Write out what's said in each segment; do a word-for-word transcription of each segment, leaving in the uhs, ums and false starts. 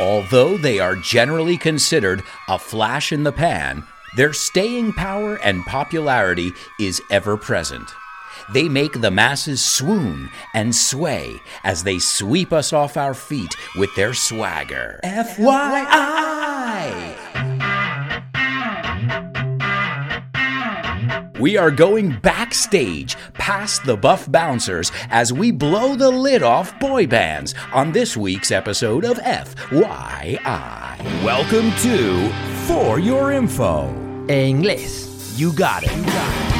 Although they are generally considered a flash in the pan, their staying power and popularity is ever present. They make the masses swoon and sway as they sweep us off our feet with their swagger. F Y I! We are going backstage past the buff bouncers as we blow the lid off boy bands on this week's episode of F Y I. Welcome to For Your Info. Inglés. You got it. You got it.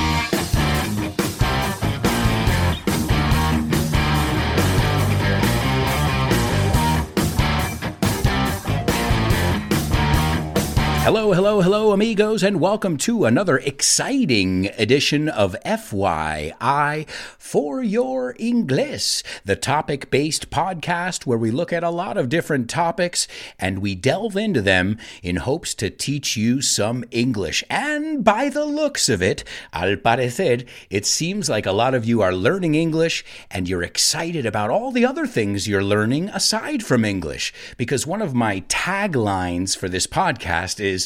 Hello, hello, hello, amigos, and welcome to another exciting edition of F Y I For Your Inglés, the topic-based podcast where we look at a lot of different topics and we delve into them in hopes to teach you some English. And by the looks of it, al parecer, it seems like a lot of you are learning English and you're excited about all the other things you're learning aside from English, because one of my taglines for this podcast is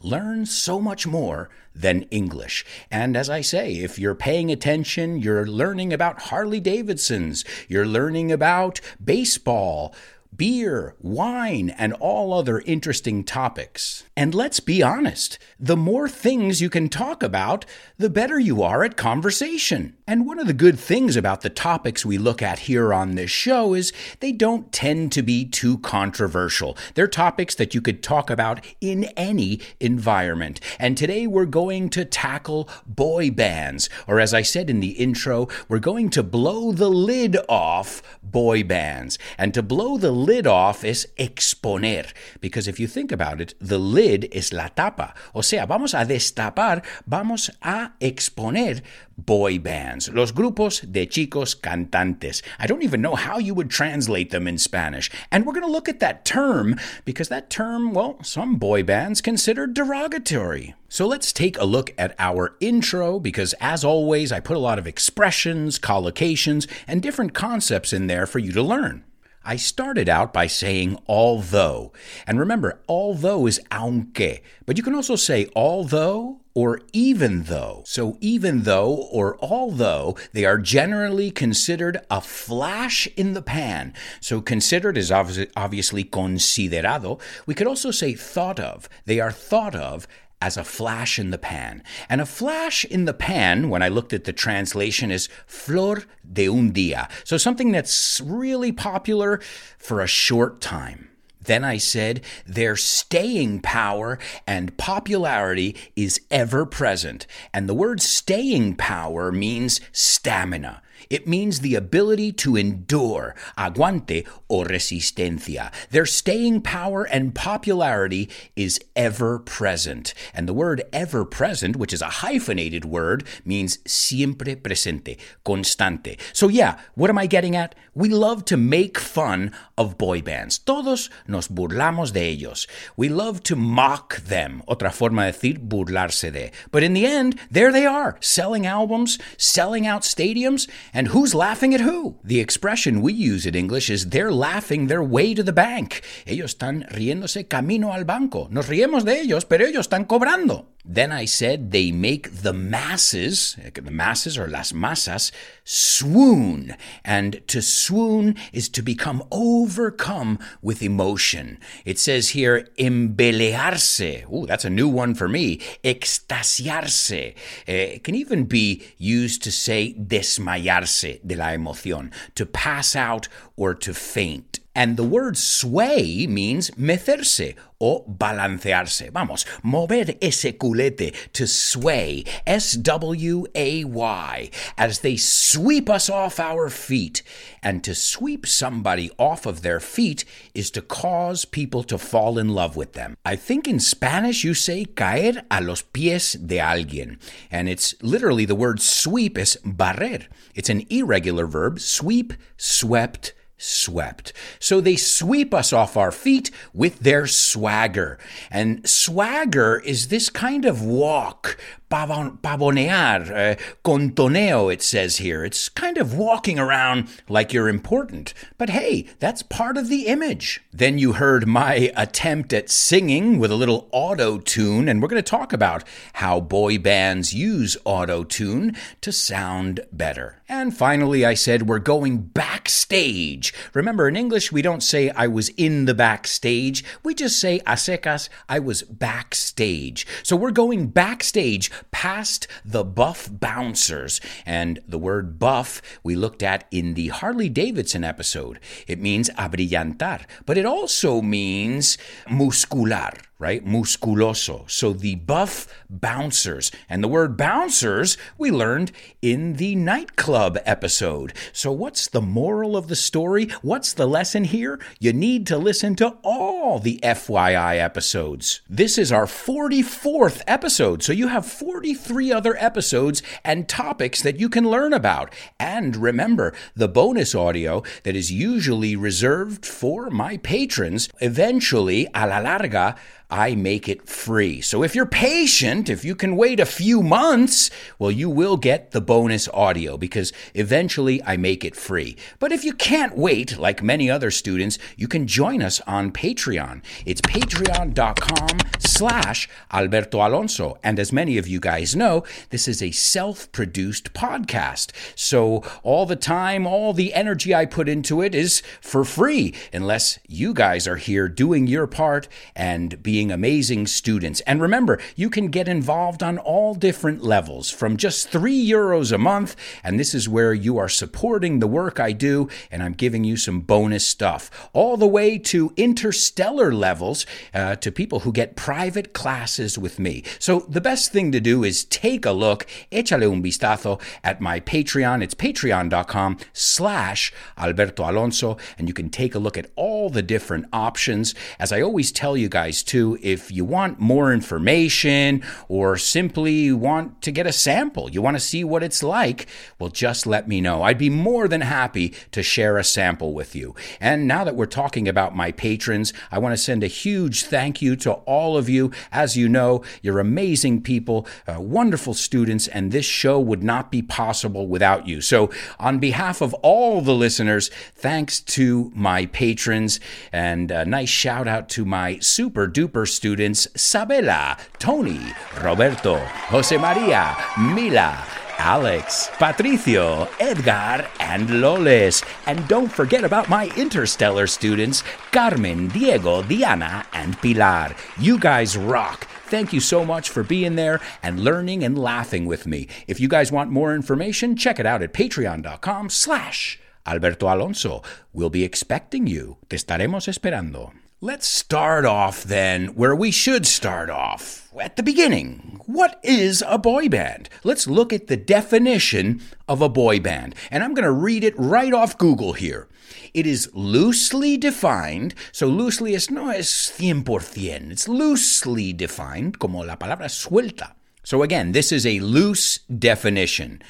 learn so much more than English. And as I say, if you're paying attention, you're learning about Harley Davidsons, you're learning about baseball, beer, wine, and all other interesting topics. And let's be honest, the more things you can talk about, the better you are at conversation. And one of the good things about the topics we look at here on this show is they don't tend to be too controversial. They're topics that you could talk about in any environment. And today we're going to tackle boy bands, or as I said in the intro, we're going to blow the lid off boy bands. And to blow the lid off is exponer, because if you think about it, the lid is la tapa. O sea, vamos a destapar, vamos a exponer boy bands, los grupos de chicos cantantes. I don't even know how you would translate them in Spanish. And we're going to look at that term, because that term, well, some boy bands consider derogatory. So let's take a look at our intro, because as always, I put a lot of expressions, collocations, and different concepts in there for you to learn. I started out by saying although. And remember, although is aunque, but you can also say although or even though. So even though or although, they are generally considered a flash in the pan. So considered is obviously considerado. We could also say thought of. They are thought of as a flash in the pan. And a flash in the pan, when I looked at the translation, is flor de un día. So something that's really popular for a short time. Then I said their staying power and popularity is ever present. And the word staying power means stamina. It means the ability to endure, aguante o resistencia. Their staying power and popularity is ever present. And the word ever present, which is a hyphenated word, means siempre presente, constante. So yeah, what am I getting at? We love to make fun of boy bands. Todos nos burlamos de ellos. We love to mock them. Otra forma de decir burlarse de. But in the end, there they are, selling albums, selling out stadiums. And who's laughing at who? The expression we use in English is they're laughing their way to the bank. Ellos están riéndose camino al banco. Nos riemos de ellos, pero ellos están cobrando. Then I said they make the masses, the masses or las masas, swoon. And to swoon is to become overcome with emotion. It says here, embelearse. Ooh, that's a new one for me. Extasiarse. It can even be used to say desmayarse de la emoción, to pass out or to faint. And the word sway means mecerse o balancearse. Vamos, mover ese culete, to sway, S W A Y, as they sweep us off our feet. And to sweep somebody off of their feet is to cause people to fall in love with them. I think in Spanish you say caer a los pies de alguien. And it's literally the word sweep is barrer. It's an irregular verb, sweep, swept, swept. So they sweep us off our feet with their swagger. And swagger is this kind of walk, pavonear, uh, contoneo, it says here. It's kind of walking around like you're important. But hey, that's part of the image. Then you heard my attempt at singing with a little auto-tune, and we're going to talk about how boy bands use auto-tune to sound better. And finally, I said we're going backstage. Remember, in English, we don't say I was in the backstage. We just say a secas, I was backstage. So we're going backstage past the buff bouncers. And the word buff we looked at in the Harley Davidson episode. It means abrillantar, but it also means muscular, right? Musculoso. So the buff bouncers. And the word bouncers we learned in the nightclub episode. So what's the moral of the story? What's the lesson here? You need to listen to all the F Y I episodes. This is our forty-fourth episode. So you have forty-three other episodes and topics that you can learn about. And remember, the bonus audio that is usually reserved for my patrons, eventually, a la larga, I make it free. So if you're patient, if you can wait a few months, well, you will get the bonus audio because eventually I make it free. But if you can't wait, like many other students, you can join us on Patreon. It's patreon.com slash Alberto Alonso. And as many of you guys know, this is a self-produced podcast. So all the time, all the energy I put into it is for free, unless you guys are here doing your part and being amazing students. And remember, you can get involved on all different levels, from just three euros a month, and this is where you are supporting the work I do, and I'm giving you some bonus stuff, all the way to interstellar levels, uh, to people who get private classes with me. So the best thing to do is take a look, échale un vistazo at my Patreon. It's patreon.com slash Alberto Alonso, and you can take a look at all the different options. As I always tell you guys too, if you want more information or simply want to get a sample, you want to see what it's like, well, just let me know. I'd be more than happy to share a sample with you. And now that we're talking about my patrons, I want to send a huge thank you to all of you. As you know, you're amazing people, uh, wonderful students, and this show would not be possible without you. So on behalf of all the listeners, thanks to my patrons, and a nice shout out to my super duper students, Sabela, Tony, Roberto, Jose Maria, Mila, Alex, Patricio, Edgar, and Loles. And don't forget about my interstellar students, Carmen, Diego, Diana, and Pilar. You guys rock. Thank you so much for being there and learning and laughing with me. If you guys want more information, check it out at patreon.com slash Alberto Alonso. We'll be expecting you. Te estaremos esperando. Let's start off then where we should start off, at the beginning. What is a boy band? Let's look at the definition of a boy band, and I'm going to read it right off Google here. It is loosely defined, so loosely es no es cien por ciento, it's loosely defined, como la palabra suelta. So again, this is a loose definition,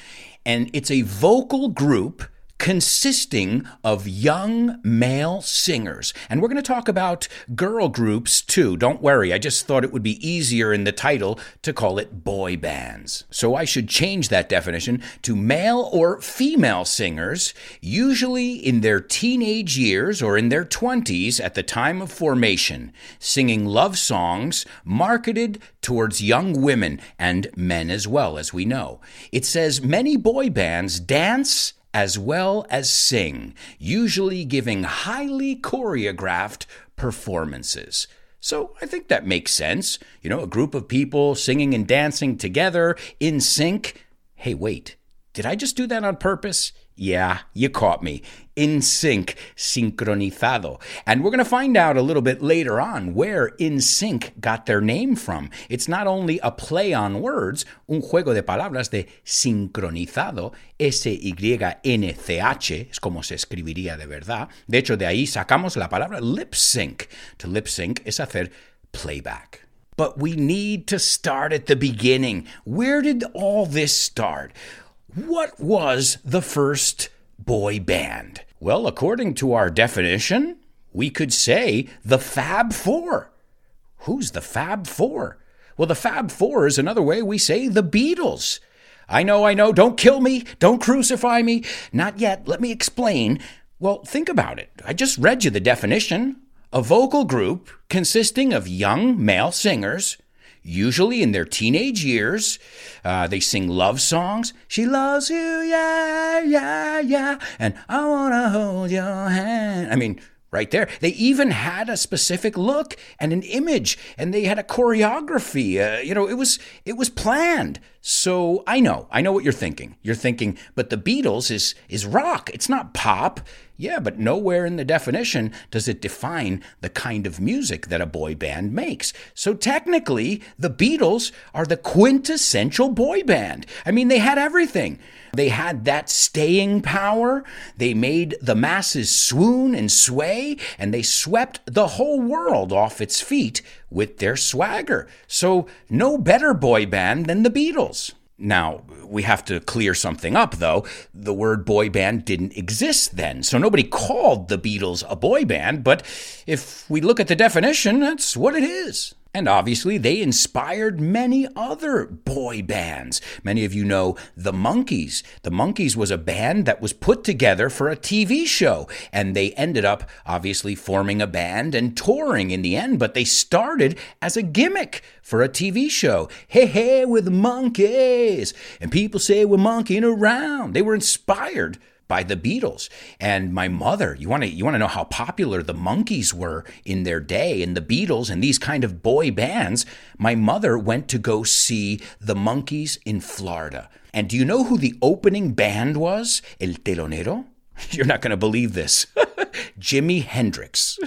and it's a vocal group consisting of young male singers. And we're going to talk about girl groups too. Don't worry, I just thought it would be easier in the title to call it boy bands. So I should change that definition to male or female singers, usually in their teenage years or in their twenties at the time of formation, singing love songs marketed towards young women and men as well, as we know. It says many boy bands dance as well as sing, usually giving highly choreographed performances. So I think that makes sense. You know, a group of people singing and dancing together in sync. Hey, wait, did I just do that on purpose? Yeah, you caught me. In sync, sincronizado. And we're going to find out a little bit later on where NSYNC got their name from. It's not only a play on words, un juego de palabras de sincronizado, S Y N C H, es como se escribiría de verdad. De hecho, de ahí sacamos la palabra lip sync. To lip sync es hacer playback. But we need to start at the beginning. Where did all this start? What was the first boy band? Well, according to our definition, we could say the Fab Four. Who's the Fab Four? Well, the Fab Four is another way we say the Beatles. I know, I know, don't kill me, don't crucify me. Not yet, let me explain. Well, think about it. I just read you the definition. A vocal group consisting of young male singers, usually in their teenage years. Uh, they sing love songs. She loves you, yeah, yeah, yeah, and I want to hold your hand. I mean, right there. They even had a specific look and an image, and they had a choreography. Uh, you know, it was it was planned. So I know, I know what you're thinking. You're thinking, but the Beatles is is rock. It's not pop. Yeah, but nowhere in the definition does it define the kind of music that a boy band makes. So technically, the Beatles are the quintessential boy band. I mean, they had everything. They had that staying power. They made the masses swoon and sway, and they swept the whole world off its feet with their swagger. So no better boy band than the Beatles. Now, we have to clear something up, though. The word boy band didn't exist then, so nobody called the Beatles a boy band, but if we look at the definition, that's what it is. And obviously, they inspired many other boy bands. Many of you know The Monkees. The Monkees was a band that was put together for a T V show, and they ended up, obviously, forming a band and touring in the end, but they started as a gimmick for a T V show. Hey, hey, we're the Monkees, and people say we're monkeying around. They were inspired by the Beatles. And my mother, you want to you want to know how popular the Monkees were in their day, and the Beatles and these kind of boy bands? My mother went to go see the Monkees in Florida. And do you know who the opening band was? El telonero? You're not going to believe this. Jimi Hendrix.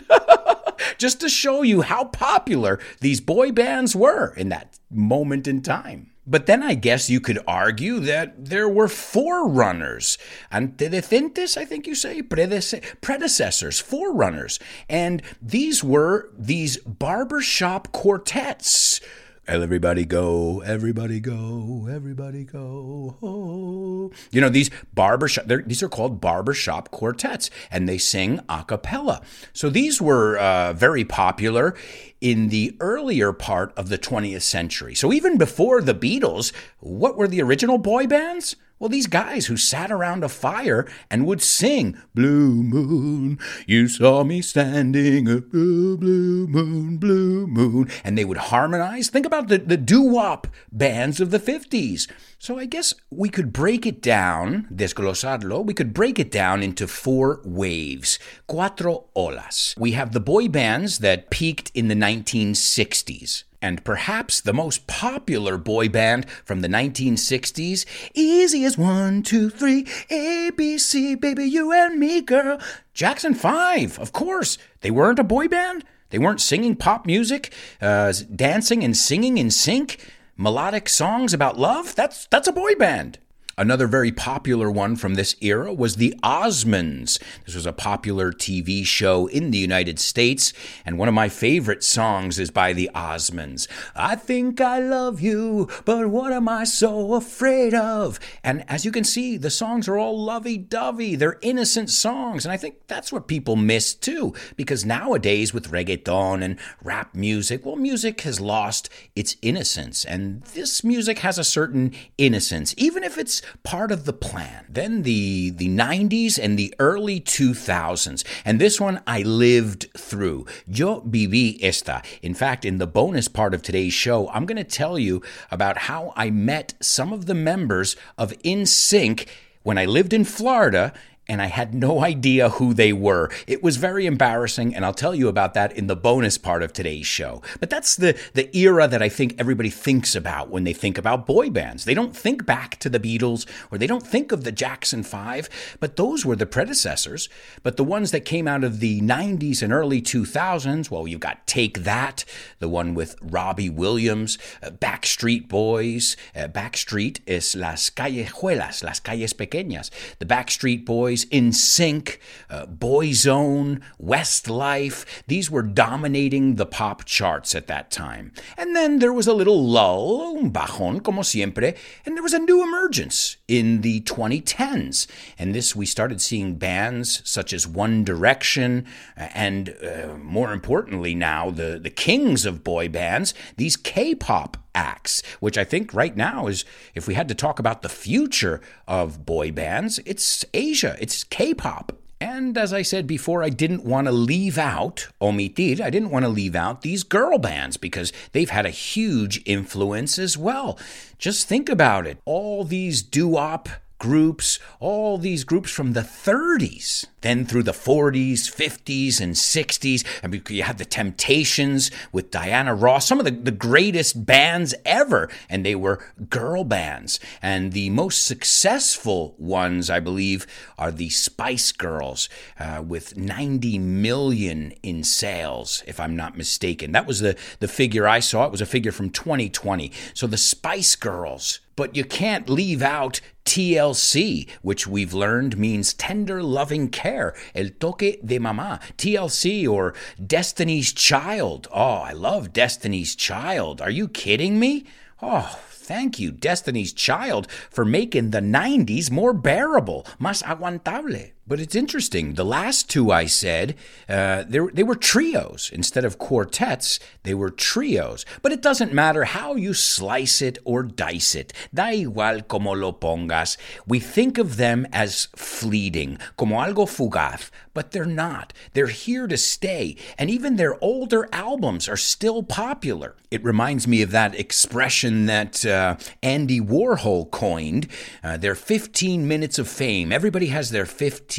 Just to show you how popular these boy bands were in that moment in time. But then I guess you could argue that there were forerunners, antecedentes, I think you say, Predece- predecessors, forerunners. And these were these barbershop quartets. Everybody go, everybody go, everybody go. Oh. You know, these barbershop, these are called barbershop quartets, and they sing a cappella. So these were uh, very popular in the earlier part of the twentieth century. So even before the Beatles, what were the original boy bands? Well, these guys who sat around a fire and would sing, blue moon, you saw me standing, a blue, blue moon, blue moon. And they would harmonize. Think about the, the doo-wop bands of the fifties. So I guess we could break it down, desglosarlo, we could break it down into four waves, cuatro olas. We have the boy bands that peaked in the nineteen sixties. And perhaps the most popular boy band from the nineteen sixties, easy as one, two, three, A, B, C, baby, you and me, girl. Jackson five, of course. They weren't a boy band. They weren't singing pop music, uh, dancing and singing in sync, melodic songs about love. That's that's a boy band. Another very popular one from this era was The Osmonds. This was a popular T V show in the United States, and one of my favorite songs is by The Osmonds. I think I love you, but what am I so afraid of? And as you can see, the songs are all lovey-dovey. They're innocent songs, and I think that's what people miss, too, because nowadays with reggaeton and rap music, well, music has lost its innocence, and this music has a certain innocence, even if it's part of the plan. Then the the nineties and the early two thousands. And this one I lived through. Yo viví esta. In fact, in the bonus part of today's show, I'm going to tell you about how I met some of the members of N sync when I lived in Florida, and I had no idea who they were. It was very embarrassing, and I'll tell you about that in the bonus part of today's show. But that's the, the era that I think everybody thinks about when they think about boy bands. They don't think back to the Beatles, or they don't think of the Jackson five, but those were the predecessors. But the ones that came out of the nineties and early two thousands, well, you've got Take That, the one with Robbie Williams, uh, Backstreet Boys. Uh, Backstreet es las callejuelas, las calles pequeñas. The Backstreet Boys Boys, N Sync, uh, Boyzone, Westlife. These were dominating the pop charts at that time. And then there was a little lull, un bajón como siempre, and there was a new emergence in the twenty tens. And this, we started seeing bands such as One Direction and, uh, more importantly now, the, the kings of boy bands, these K-pop acts, which I think right now is, if we had to talk about the future of boy bands, it's Asia, it's K-pop. And as I said before, I didn't want to leave out, omitir, I didn't want to leave out these girl bands because they've had a huge influence as well. Just think about it. All these doo-wop groups, all these groups from the thirties, then through the forties, fifties, and sixties. I mean, you had the Temptations with Diana Ross, some of the, the greatest bands ever, and they were girl bands. And the most successful ones, I believe, are the Spice Girls uh, with ninety million in sales, if I'm not mistaken. That was the, the figure I saw. It was a figure from twenty twenty. So the Spice Girls. But you can't leave out T L C, which we've learned means tender, loving care, el toque de mamá. T L C or Destiny's Child. Oh, I love Destiny's Child. Are you kidding me? Oh, thank you, Destiny's Child, for making the nineties more bearable, más aguantable. But it's interesting. The last two I said, uh, they, they were trios. Instead of quartets, they were trios. But it doesn't matter how you slice it or dice it. Da igual como lo pongas. We think of them as fleeting, como algo fugaz. But they're not. They're here to stay. And even their older albums are still popular. It reminds me of that expression that uh, Andy Warhol coined. Uh, their fifteen minutes of fame. Everybody has their fifteen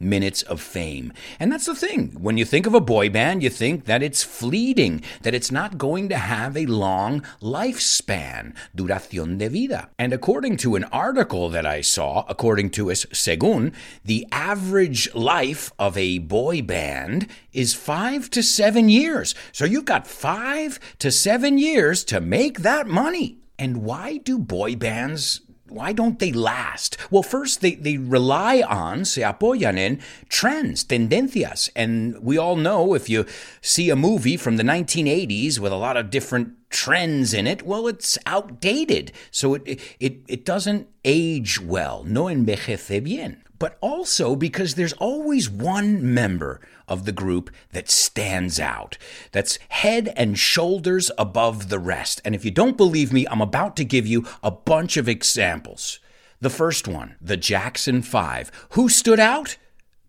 minutes of fame. And that's the thing. When you think of a boy band, you think that it's fleeting, that it's not going to have a long lifespan, duración de vida. And according to an article that I saw, according to Es Según, the average life of a boy band is five to seven years. So you've got five to seven years to make that money. And why do boy bands Why don't they last? Well, first, they, they rely on, se apoyan en, trends, tendencias. And we all know if you see a movie from the nineteen eighties with a lot of different trends in it, well, it's outdated. So it it, it doesn't age well. No envejece bien. But also because there's always one member of the group that stands out, that's head and shoulders above the rest. And if you don't believe me, I'm about to give you a bunch of examples. The first one, the Jackson five. Who stood out?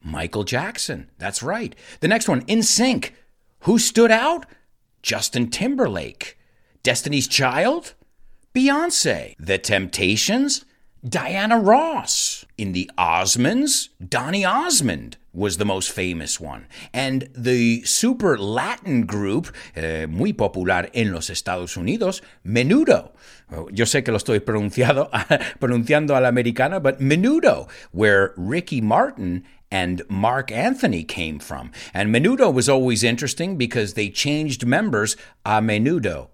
Michael Jackson. That's right. The next one, N Sync. Who stood out? Justin Timberlake. Destiny's Child? Beyonce. The Temptations? Diana Ross. In the Osmonds, Donny Osmond was the most famous one. And the super Latin group, eh, muy popular en los Estados Unidos, Menudo. Yo sé que lo estoy pronunciado, pronunciando a la americana, but Menudo, where Ricky Martin and Mark Anthony came from. And Menudo was always interesting because they changed members a menudo.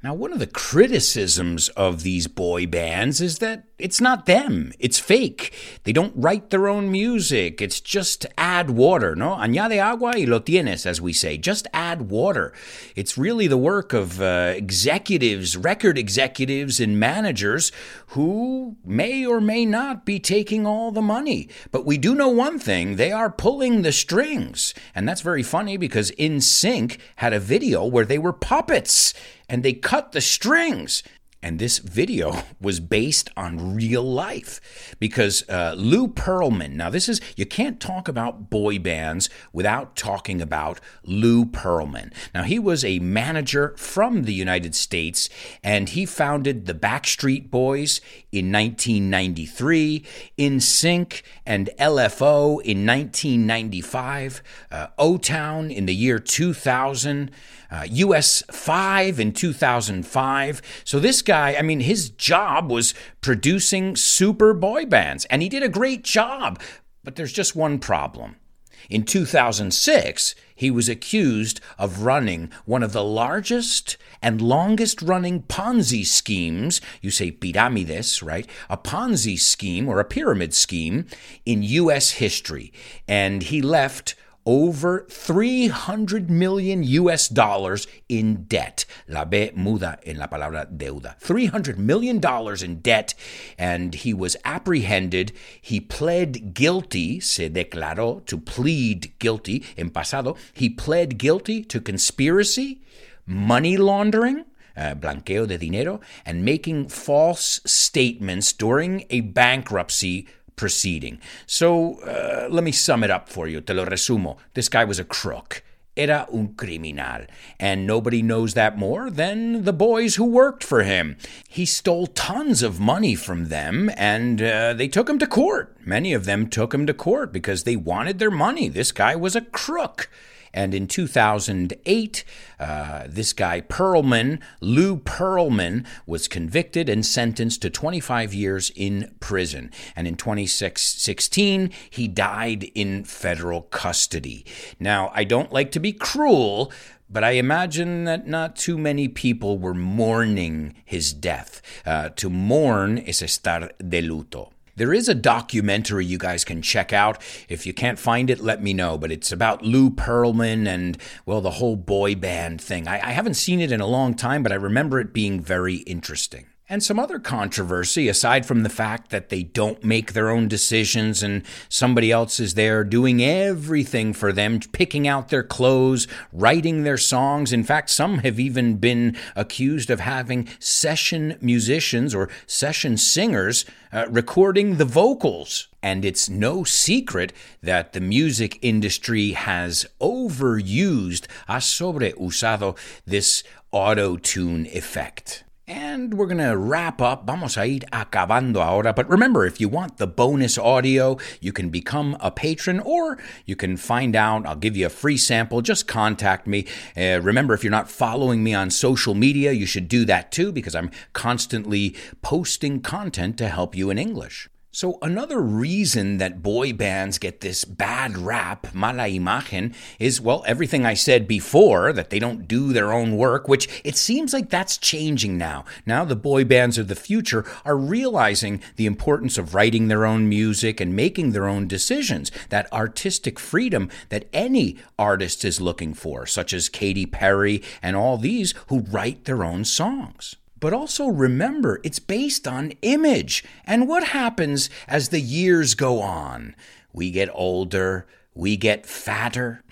Now, one of the criticisms of these boy bands is that it's not them. It's fake. They don't write their own music. It's just add water, no? Añade agua y lo tienes, as we say. Just add water. It's really the work of uh, executives, record executives and managers who may or may not be taking all the money. But we do know one thing. They are pulling the strings. And that's very funny because N Sync had a video where they were puppets. And they cut the strings. And this video was based on real life because uh, Lou Pearlman. Now, this is, you can't talk about boy bands without talking about Lou Pearlman. Now, he was a manager from the United States, and he founded the Backstreet Boys in nineteen ninety-three, N Sync and L F O in nineteen ninety-five, uh, O-Town in the year two thousand, uh, U S five in two thousand five. So this guy, I mean, his job was producing super boy bands, and he did a great job. But there's just one problem. In two thousand six, he was accused of running one of the largest and longest-running Ponzi schemes, you say piramides, right? A Ponzi scheme or a pyramid scheme in U S history. And he left over three hundred million U S dollars in debt. La B muda en la palabra deuda. three hundred million dollars in debt, and he was apprehended. He pled guilty, se declaró, to plead guilty, en pasado. He pled guilty to conspiracy, money laundering, Uh, blanqueo de dinero, and making false statements during a bankruptcy proceeding. So uh, let me sum it up for you. Te lo resumo. This guy was a crook. Era un criminal. And nobody knows that more than the boys who worked for him. He stole tons of money from them, and uh, they took him to court. Many of them took him to court because they wanted their money. This guy was a crook. And in two thousand eight, uh, this guy Pearlman, Lou Pearlman, was convicted and sentenced to twenty-five years in prison. And in twenty sixteen, he died in federal custody. Now, I don't like to be cruel, but I imagine that not too many people were mourning his death. Uh, to mourn is estar de luto. There is a documentary you guys can check out. If you can't find it, let me know. But it's about Lou Pearlman and, well, the whole boy band thing. I, I haven't seen it in a long time, but I remember it being very interesting. And some other controversy, aside from the fact that they don't make their own decisions and somebody else is there doing everything for them, picking out their clothes, writing their songs. In fact, some have even been accused of having session musicians or session singers uh, recording the vocals. And it's no secret that the music industry has overused, ha sobreusado, this auto-tune effect. And we're going to wrap up. Vamos a ir acabando ahora. But remember, if you want the bonus audio, you can become a patron or you can find out. I'll give you a free sample. Just contact me. Uh, remember, if you're not following me on social media, you should do that too, because I'm constantly posting content to help you in English. So another reason that boy bands get this bad rap, mala imagen, is, well, everything I said before, that they don't do their own work, which it seems like that's changing now. Now the boy bands of the future are realizing the importance of writing their own music and making their own decisions, that artistic freedom that any artist is looking for, such as Katy Perry and all these who write their own songs. But also remember, it's based on image. And what happens as the years go on? We get older, we get fatter,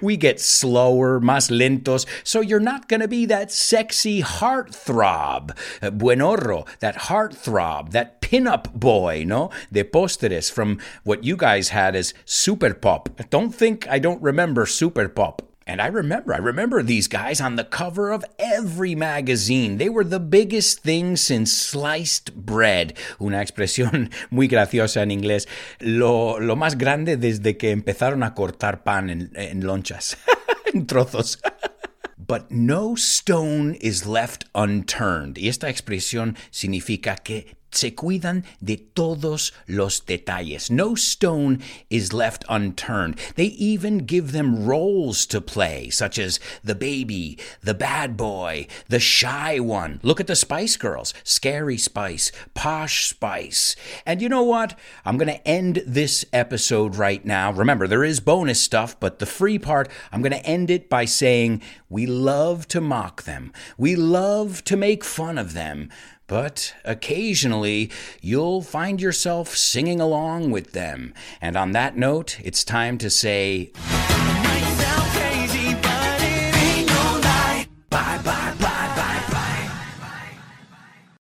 we get slower, más lentos. So you're not going to be that sexy heartthrob, uh, buenorro, that heartthrob, that pin-up boy, no? De posteres, from what you guys had as Super Pop. Don't think I don't remember Super Pop. And I remember, I remember these guys on the cover of every magazine. They were the biggest thing since sliced bread. Una expresión muy graciosa en inglés. Lo, lo más grande desde que empezaron a cortar pan en, en lonchas, en trozos. But no stone is left unturned. Y esta expresión significa que se cuidan de todos los detalles. No stone is left unturned. They even give them roles to play, such as the baby, the bad boy, the shy one. Look at the Spice Girls. Scary Spice, Posh Spice. And you know what? I'm going to end this episode right now. Remember, there is bonus stuff, but the free part, I'm going to end it by saying we love to mock them. We love to make fun of them. But occasionally, you'll find yourself singing along with them. And on that note, it's time to say...